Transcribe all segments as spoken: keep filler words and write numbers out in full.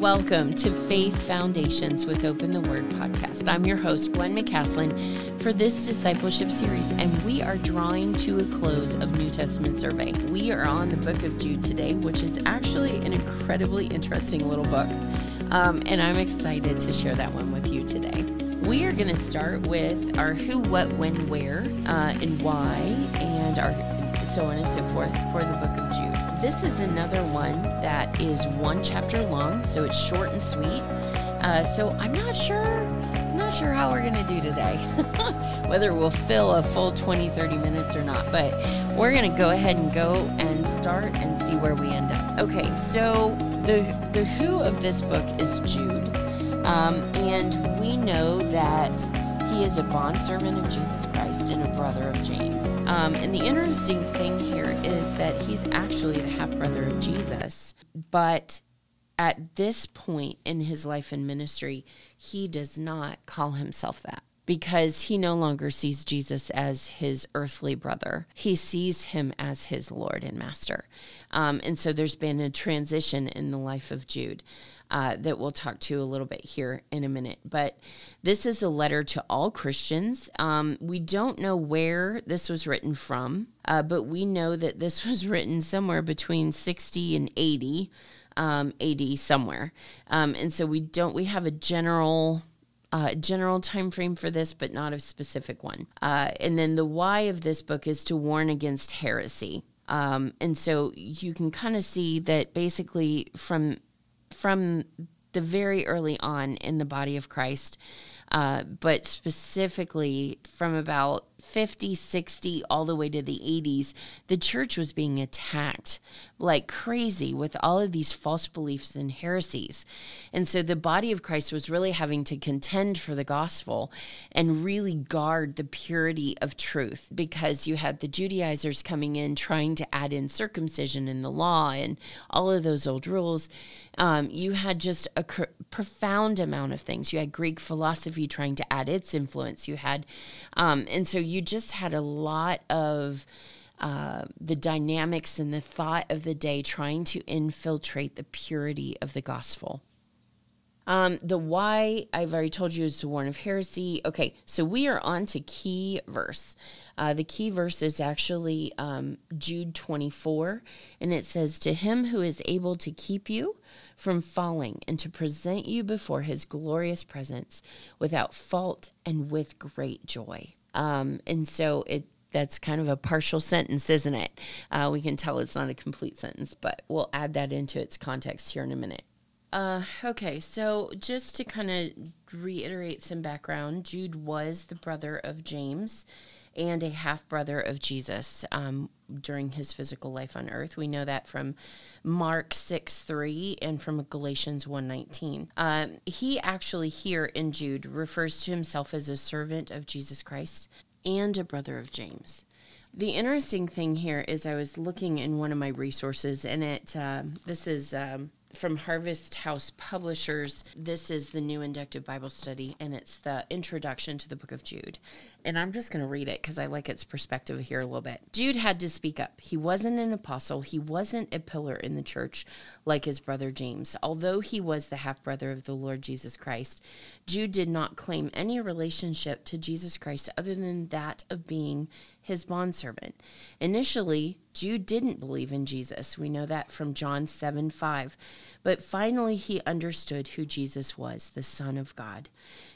Welcome to Faith Foundations with Open the Word podcast. I'm your host, Gwen McCaslin, for this discipleship series, and we are drawing to a close of New Testament survey. We are on the book of Jude today, which is actually an incredibly interesting little book, um, and I'm excited to share that one with you today. We are going to start with our who, what, when, where, uh, and why, and our so on and so forth for the book of Jude. This is another one that is one chapter long, so it's short and sweet. Uh, so I'm not sure, I'm not sure how we're going to do today, whether we'll fill a full twenty, thirty minutes or not, but we're going to go ahead and go and start and see where we end up. Okay, so the, the who of this book is Jude, um, and we know that he is a bondservant of Jesus Christ and a brother of James. Um, and the interesting thing here is that he's actually the half-brother of Jesus, but at this point in his life and ministry, he does not call himself that because he no longer sees Jesus as his earthly brother. He sees him as his Lord and Master. Um, and so there's been a transition in the life of Jude. Uh, that we'll talk to a little bit here in a minute. But this is a letter to all Christians. Um, we don't know where this was written from, uh, but we know that this was written somewhere between sixty and eighty um, A D somewhere. Um, and so we don't, we have a general... Uh, general time frame for this, but not a specific one. Uh, and then the why of this book is to warn against heresy. Um, and so you can kind of see that basically from from the very early on in the body of Christ, uh, but specifically from about fifty, sixty, all the way to the eighties, the church was being attacked like crazy with all of these false beliefs and heresies. And so the body of Christ was really having to contend for the gospel and really guard the purity of truth, because you had the Judaizers coming in trying to add in circumcision and the law and all of those old rules. Um, you had just a cr- profound amount of things. You had Greek philosophy trying to add its influence. You had, um, and so you just had a lot of uh, the dynamics and the thought of the day trying to infiltrate the purity of the gospel. Um, the why, I've already told you, is to warn of heresy. Okay, so we are on to key verse. Uh, the key verse is actually um, Jude twenty-four, and it says, "To him who is able to keep you from falling and to present you before his glorious presence without fault and with great joy." Um, and so it that's kind of a partial sentence, isn't it? Uh, we can tell it's not a complete sentence, but we'll add that into its context here in a minute. Uh, okay, so just to kind of reiterate some background, Jude was the brother of James and a half-brother of Jesus um, during his physical life on earth. We know that from Mark six three and from Galatians one nineteen. Um, he actually here in Jude refers to himself as a servant of Jesus Christ and a brother of James. The interesting thing here is I was looking in one of my resources, and it um, this is... Um, From Harvest House Publishers. This is the New Inductive Bible Study, and it's the introduction to the book of Jude. And I'm just going to read it because I like its perspective here a little bit. Jude had to speak up. He wasn't an apostle. He wasn't a pillar in the church like his brother James. Although he was the half-brother of the Lord Jesus Christ, Jude did not claim any relationship to Jesus Christ other than that of being his bondservant. Initially, Jude didn't believe in Jesus. We know that from John seven five. But finally, he understood who Jesus was, the Son of God.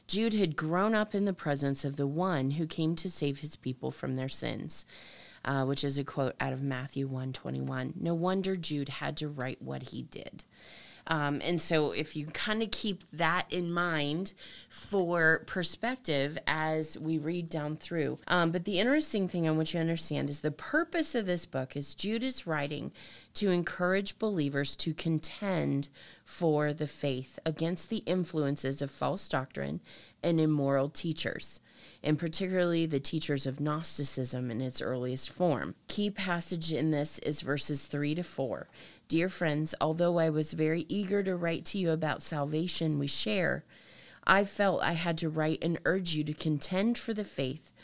Jude had grown up in the presence of the one who came to save his people from their sins, uh, which is a quote out of Matthew one twenty-one. No wonder Jude had to write what he did. Um, and so if you kind of keep that in mind for perspective as we read down through. Um, but the interesting thing I want you to understand is the purpose of this book is Jude is writing to encourage believers to contend for the faith against the influences of false doctrine and immoral teachers, and particularly the teachers of Gnosticism in its earliest form. Key passage in this is verses three to four. "Dear friends, although I was very eager to write to you about salvation we share, I felt I had to write and urge you to contend for the faith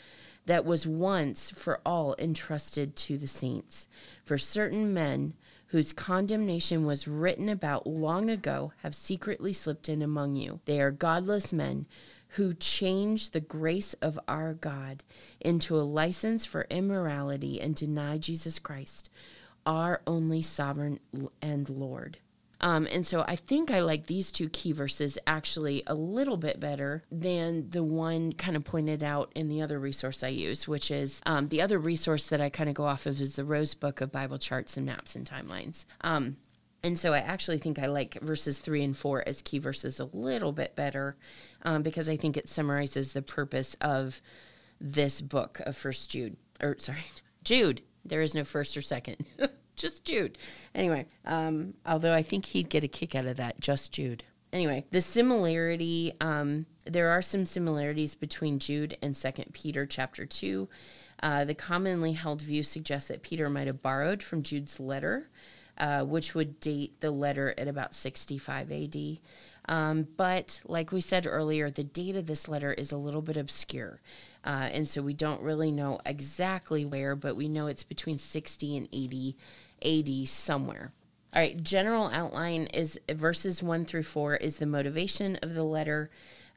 that was once for all entrusted to the saints. For certain men whose condemnation was written about long ago, have secretly slipped in among you. They are godless men who changed the grace of our God into a license for immorality and deny Jesus Christ, our only sovereign and Lord. Um, and so I think I like these two key verses actually a little bit better than the one kind of pointed out in the other resource I use, which is um, the other resource that I kind of go off of is the Rose Book of Bible Charts and Maps and Timelines. Um, and so I actually think I like verses three and four as key verses a little bit better um, because I think it summarizes the purpose of this book of First Jude, or sorry, Jude. There is no first or second. Just Jude. Anyway, um, although I think he'd get a kick out of that, just Jude. Anyway, the similarity, um, there are some similarities between Jude and Second Peter chapter two. Uh, the commonly held view suggests that Peter might have borrowed from Jude's letter, uh, which would date the letter at about sixty-five A D. Um, but like we said earlier, the date of this letter is a little bit obscure. Uh, and so we don't really know exactly where, but we know it's between sixty and eighty A D somewhere. All right, general outline is verses one through four is the motivation of the letter.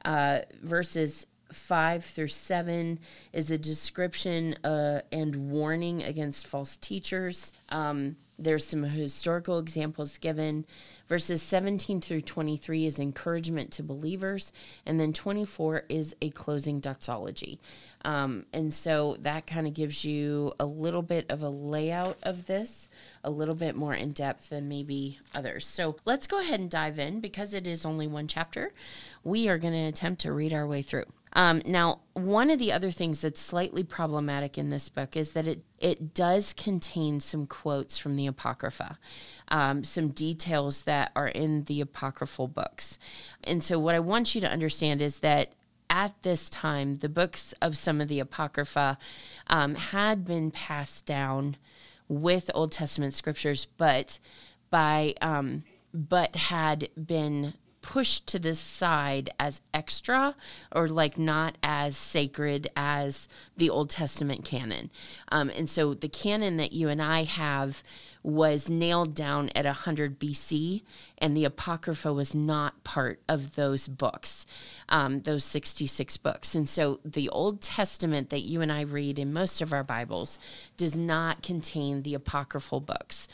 Uh, verses five through seven is a description uh, and warning against false teachers. Um, there's some historical examples given. Verses seventeen through twenty-three is encouragement to believers, and then twenty-four is a closing doxology. Um, and so that kind of gives you a little bit of a layout of this, a little bit more in depth than maybe others. So let's go ahead and dive in. Because it is only one chapter, we are going to attempt to read our way through. Um, now, one of the other things that's slightly problematic in this book is that it, it does contain some quotes from the Apocrypha, um, some details that are in the Apocryphal books. And so what I want you to understand is that at this time, the books of some of the Apocrypha um, had been passed down with Old Testament scriptures, but, by, um, but had been pushed to this side as extra, or like not as sacred as the Old Testament canon. Um, and so the canon that you and I have was nailed down at one hundred B C, and the Apocrypha was not part of those books, um, those sixty-six books. And so the Old Testament that you and I read in most of our Bibles does not contain the Apocryphal books.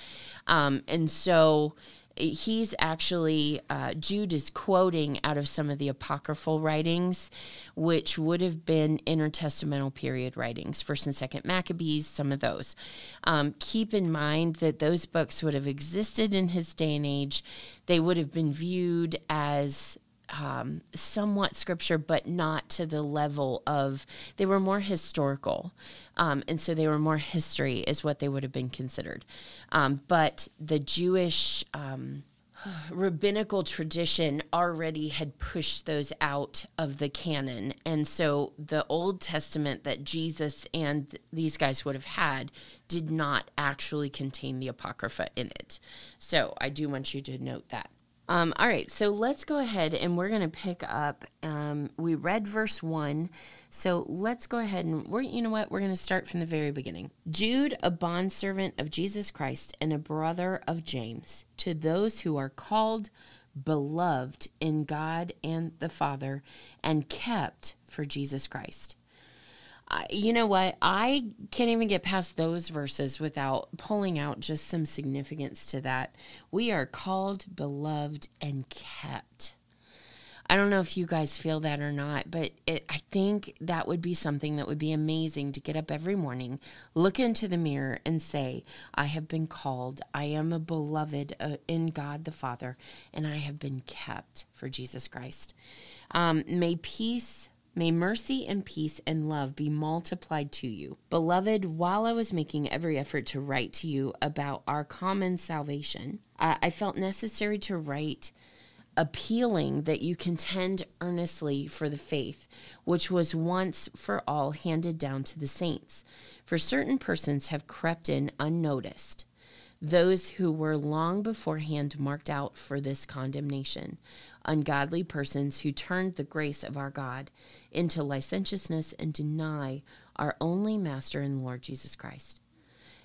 Um, and so he's actually, uh, Jude is quoting out of some of the Apocryphal writings, which would have been intertestamental period writings, First and Second Maccabees, some of those. Um, keep in mind that those books would have existed in his day and age. They would have been viewed as Um, somewhat scripture, but not to the level of, they were more historical. Um, and so they were more history is what they would have been considered. Um, but the Jewish um, rabbinical tradition already had pushed those out of the canon. And so the Old Testament that Jesus and these guys would have had did not actually contain the Apocrypha in it. So I do want you to note that. Um, all right, so let's go ahead and we're going to pick up, um, we read verse one, so let's go ahead and, we're, you know what, we're going to start from the very beginning. Jude, a bondservant of Jesus Christ and a brother of James, to those who are called, beloved in God and the Father, and kept for Jesus Christ. Uh, you know what, I can't even get past those verses without pulling out just some significance to that. We are called, beloved, and kept. I don't know if you guys feel that or not, but it, I think that would be something that would be amazing to get up every morning, look into the mirror, and say, I have been called, I am a beloved uh, in God the Father, and I have been kept for Jesus Christ. Um, may peace... May mercy and peace and love be multiplied to you. Beloved, while I was making every effort to write to you about our common salvation, uh, I felt necessary to write appealing that you contend earnestly for the faith, which was once for all handed down to the saints. For certain persons have crept in unnoticed, those who were long beforehand marked out for this condemnation, ungodly persons who turned the grace of our God into licentiousness and deny our only Master and Lord Jesus Christ.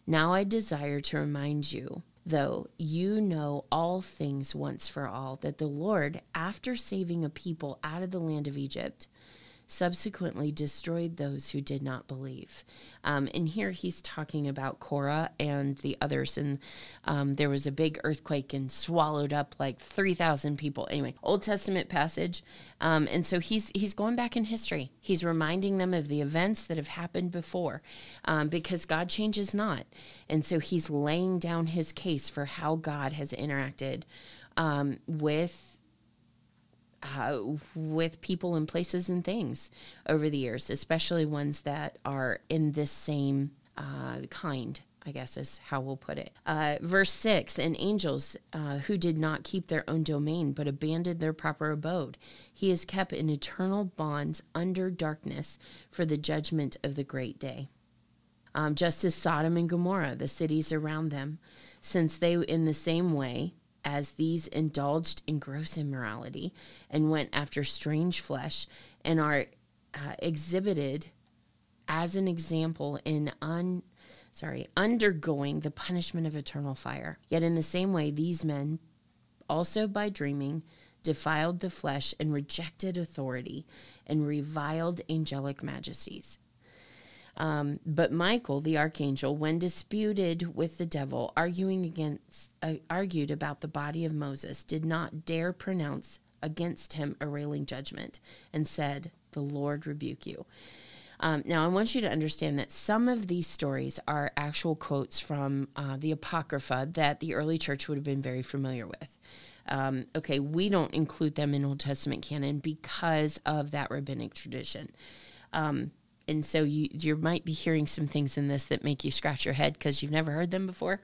Now I desire to remind you though, you know all things once for all, that the Lord, after saving a people out of the land of Egypt, subsequently destroyed those who did not believe. Um, and here he's talking about Korah and the others. And um, there was a big earthquake and swallowed up like three thousand people. Anyway, Old Testament passage. Um, and so he's he's going back in history. He's reminding them of the events that have happened before, um, because God changes not. And so he's laying down his case for how God has interacted um, with Uh, with people and places and things over the years, especially ones that are in this same uh, kind, I guess is how we'll put it. Uh, verse six, and angels uh, who did not keep their own domain, but abandoned their proper abode. He is kept in eternal bonds under darkness for the judgment of the great day. Um, just as Sodom and Gomorrah, the cities around them, since they in the same way, as these indulged in gross immorality and went after strange flesh and are uh, exhibited as an example in un, sorry, undergoing the punishment of eternal fire. Yet in the same way, these men also by dreaming defiled the flesh and rejected authority and reviled angelic majesties. Um, but Michael, the archangel, when disputed with the devil, arguing against, uh, argued about the body of Moses, did not dare pronounce against him a railing judgment and said, "The Lord rebuke you." Um, now, I want you to understand that some of these stories are actual quotes from uh, the Apocrypha that the early church would have been very familiar with. Um, okay, we don't include them in Old Testament canon because of that rabbinic tradition. Um And so you you might be hearing some things in this that make you scratch your head because you've never heard them before.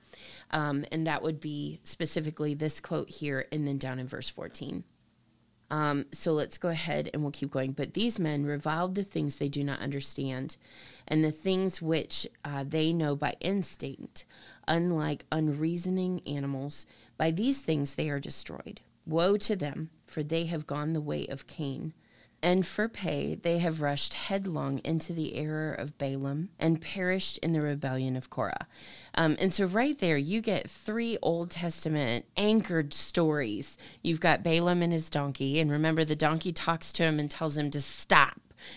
Um, and that would be specifically this quote here and then down in verse fourteen. Um, so let's go ahead and we'll keep going. But these men reviled the things they do not understand and the things which uh, they know by instinct, unlike unreasoning animals. By these things they are destroyed. Woe to them, for they have gone the way of Cain. And for pay, they have rushed headlong into the error of Balaam and perished in the rebellion of Korah. Um, and so right there, you get three Old Testament anchored stories. You've got Balaam and his donkey. And remember, the donkey talks to him and tells him to stop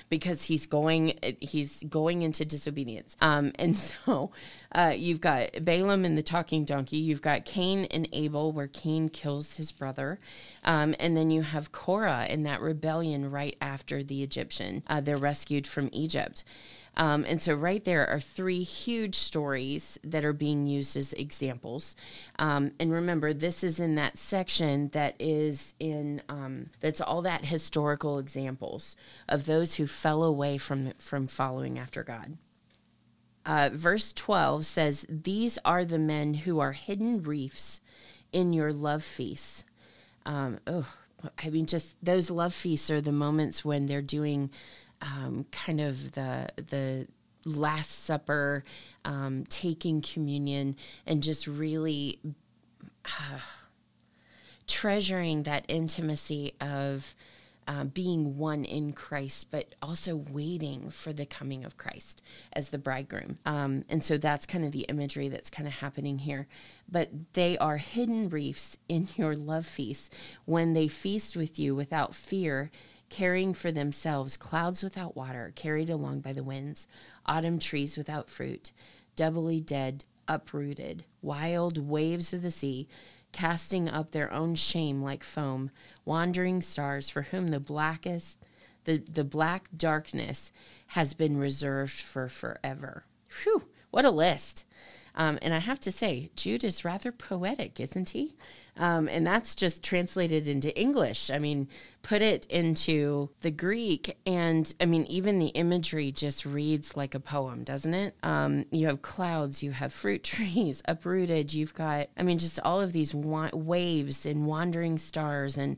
because he's going he's going into disobedience. Um, and so uh, you've got Balaam and the talking donkey. You've got Cain and Abel, where Cain kills his brother. Um, and then you have Korah and that rebellion right after the Egyptian. Uh, they're rescued from Egypt. Um, and so right there are three huge stories that are being used as examples. Um, and remember, this is in that section that is in, um, that's all that historical examples of those who fell away from, from following after God. Uh, verse twelve says, "These are the men who are hidden reefs in your love feasts." Um, oh, I mean, just those love feasts are the moments when they're doing Um, kind of the the Last Supper, um, taking communion, and just really uh, treasuring that intimacy of uh, being one in Christ, but also waiting for the coming of Christ as the bridegroom. Um, and so that's kind of the imagery that's kind of happening here. But they are hidden reefs in your love feasts when they feast with you without fear, carrying for themselves clouds without water, carried along by the winds, autumn trees without fruit, doubly dead, uprooted, wild waves of the sea, casting up their own shame like foam, wandering stars for whom the blackest, the, the black darkness has been reserved for forever. Whew, what a list. Um, and I have to say, Jude is rather poetic, isn't he? Um, and that's just translated into English. I mean, put it into the Greek, and I mean, even the imagery just reads like a poem, doesn't it? Um, you have clouds, you have fruit trees, uprooted, you've got, I mean, just all of these wa- waves and wandering stars and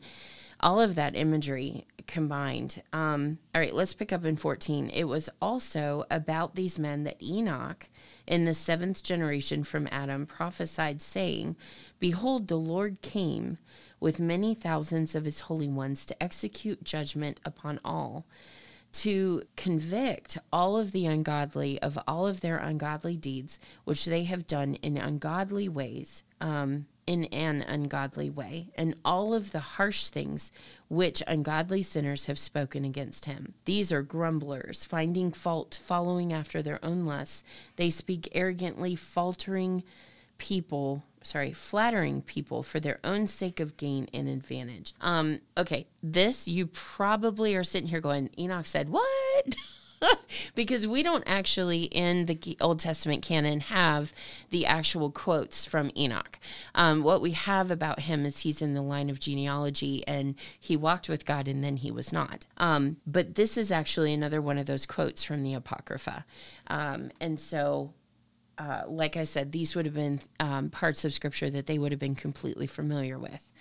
all of that imagery combined. Um, all right, let's pick up in fourteen. It was also about these men that Enoch, in the seventh generation from Adam, prophesied, saying, "Behold, the Lord came with many thousands of his holy ones to execute judgment upon all, to convict all of the ungodly of all of their ungodly deeds, which they have done in ungodly ways, um, in an ungodly way, and all of the harsh things which ungodly sinners have spoken against him. These are grumblers, finding fault, following after their own lusts. They speak arrogantly, faltering people, sorry, flattering people for their own sake of gain and advantage. Um, okay, this, you probably are sitting here going, Enoch said, what? Because we don't actually in the Old Testament canon have the actual quotes from Enoch. Um, what we have about him is he's in the line of genealogy and he walked with God and then he was not. Um, but this is actually another one of those quotes from the Apocrypha. Um, and so... Uh, like I said, these would have been um, parts of Scripture that they would have been completely familiar with.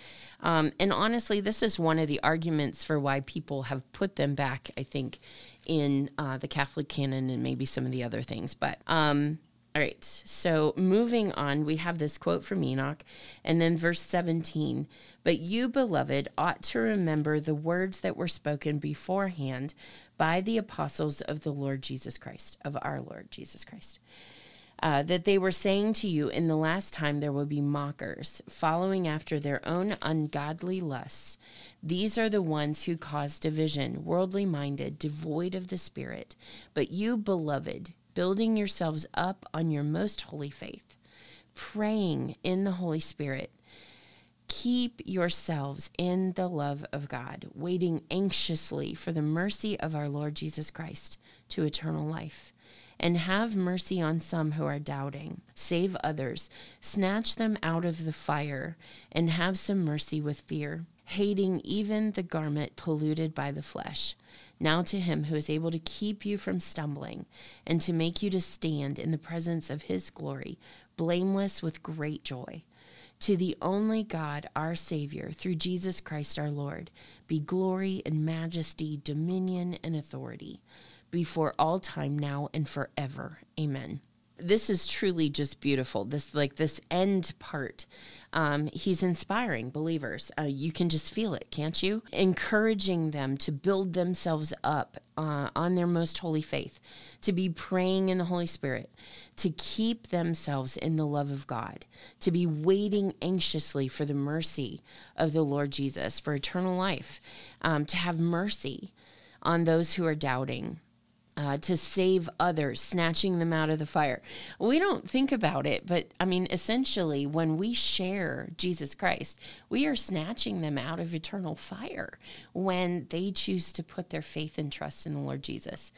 Um, and honestly, this is one of the arguments for why people have put them back, I think, in uh, the Catholic canon and maybe some of the other things. But, um, all right, so moving on, we have this quote from Enoch, and then verse seventeen. But you, beloved, ought to remember the words that were spoken beforehand by the apostles of the Lord Jesus Christ, of our Lord Jesus Christ. Uh, that they were saying to you, in the last time there will be mockers, following after their own ungodly lusts. These are the ones who cause division, worldly-minded, devoid of the Spirit. But you, beloved, building yourselves up on your most holy faith, praying in the Holy Spirit, keep yourselves in the love of God, waiting anxiously for the mercy of our Lord Jesus Christ to eternal life. And have mercy on some who are doubting. Save others, snatch them out of the fire, and have some mercy with fear, hating even the garment polluted by the flesh. Now to him who is able to keep you from stumbling, and to make you to stand in the presence of his glory, blameless with great joy. To the only God, our Savior, through Jesus Christ our Lord, be glory and majesty, dominion and authority, before all time, now and forever. Amen. This is truly just beautiful. This, like this end part, um, he's inspiring believers. Uh, you can just feel it, can't you? Encouraging them to build themselves up uh, on their most holy faith, to be praying in the Holy Spirit, to keep themselves in the love of God, to be waiting anxiously for the mercy of the Lord Jesus for eternal life, um, to have mercy on those who are doubting. Uh, to save others, snatching them out of the fire. We don't think about it, but I mean, essentially, when we share Jesus Christ, we are snatching them out of eternal fire when they choose to put their faith and trust in the Lord Jesus.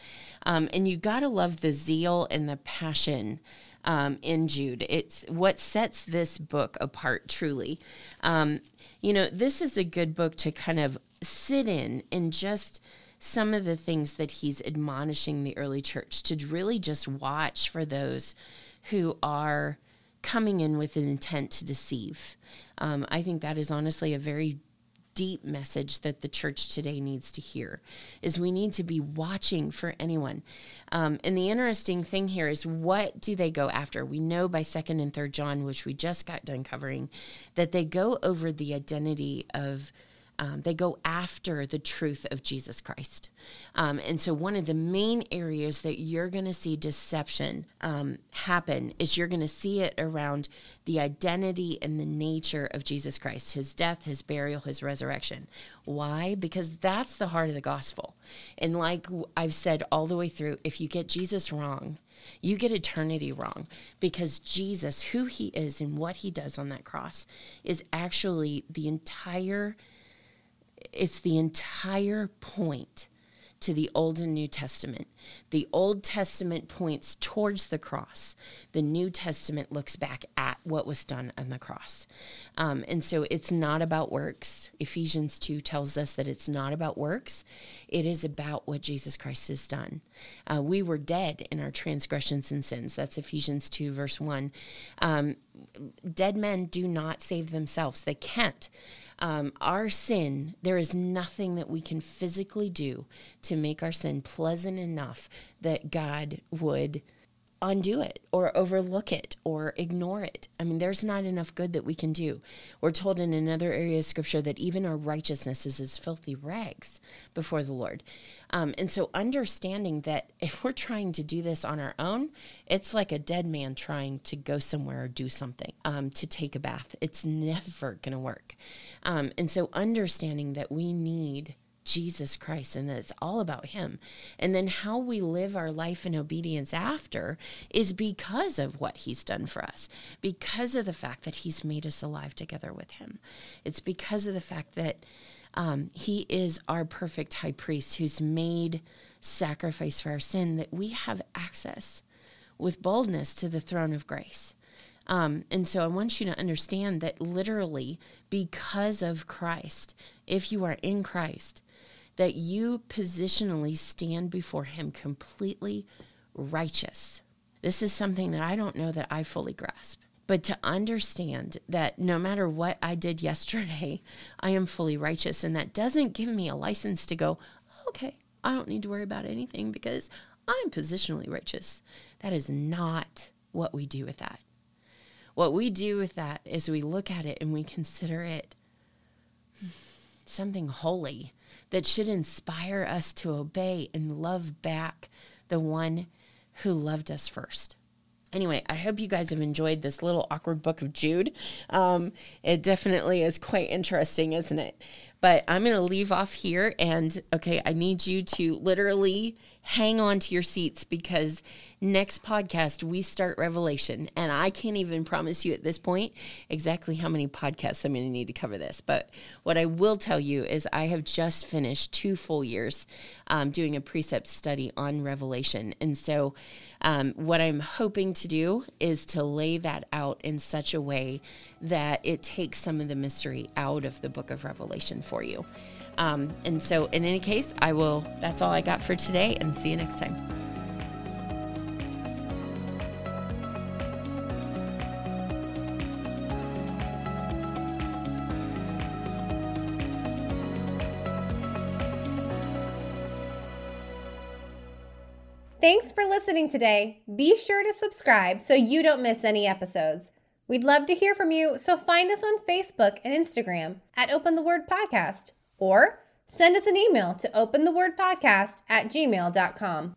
Um, and you gotta love the zeal and the passion um, in Jude. It's what sets this book apart, truly. Um, you know, this is a good book to kind of sit in and just some of the things that he's admonishing the early church to really just watch for those who are coming in with an intent to deceive. Um, I think that is honestly a very deep message that the church today needs to hear, is we need to be watching for anyone. Um, and the interesting thing here is, what do they go after? We know by Second and Third John, which we just got done covering, that they go over the identity of Um, they go after the truth of Jesus Christ. Um, and so one of the main areas that you're going to see deception um, happen is you're going to see it around the identity and the nature of Jesus Christ, his death, his burial, his resurrection. Why? Because that's the heart of the gospel. And like I've said all the way through, if you get Jesus wrong, you get eternity wrong, because Jesus, who he is and what he does on that cross, is actually the entire It's the entire point to the Old and New Testament. The Old Testament points towards the cross. The New Testament looks back at what was done on the cross. Um, and so it's not about works. Ephesians two tells us that it's not about works. It is about what Jesus Christ has done. Uh, we were dead in our transgressions and sins. That's Ephesians two, verse one. Um, dead men do not save themselves. They can't. Um, our sin, there is nothing that we can physically do to make our sin pleasant enough that God would undo it or overlook it or ignore it. I mean, there's not enough good that we can do. We're told in another area of Scripture that even our righteousness is as filthy rags before the Lord. Um, and so understanding that if we're trying to do this on our own, it's like a dead man trying to go somewhere or do something, um, to take a bath. It's never going to work. Um, and so understanding that we need Jesus Christ and that it's all about him. And then how we live our life in obedience after is because of what he's done for us, because of the fact that he's made us alive together with him. It's because of the fact that um, he is our perfect high priest who's made sacrifice for our sin, that we have access with boldness to the throne of grace. Um, and so I want you to understand that literally because of Christ, if you are in Christ, that you positionally stand before him completely righteous. This is something that I don't know that I fully grasp. But to understand that no matter what I did yesterday, I am fully righteous. And that doesn't give me a license to go, okay, I don't need to worry about anything because I'm positionally righteous. That is not what we do with that. What we do with that is we look at it and we consider it something holy that should inspire us to obey and love back the one who loved us first. Anyway, I hope you guys have enjoyed this little awkward book of Jude. Um, it definitely is quite interesting, isn't it? But I'm going to leave off here, and okay, I need you to literally hang on to your seats because next podcast we start Revelation, and I can't even promise you at this point exactly how many podcasts I'm going to need to cover this. But what I will tell you is I have just finished two full years um, doing a precept study on Revelation, and so Um, what I'm hoping to do is to lay that out in such a way that it takes some of the mystery out of the book of Revelation for you. Um, and so in any case, I will, that's all I got for today, and see you next time. Thanks for listening today. Be sure to subscribe so you don't miss any episodes. We'd love to hear from you, so find us on Facebook and Instagram at Open the Word Podcast, or send us an email to open the word podcast at gmail dot com.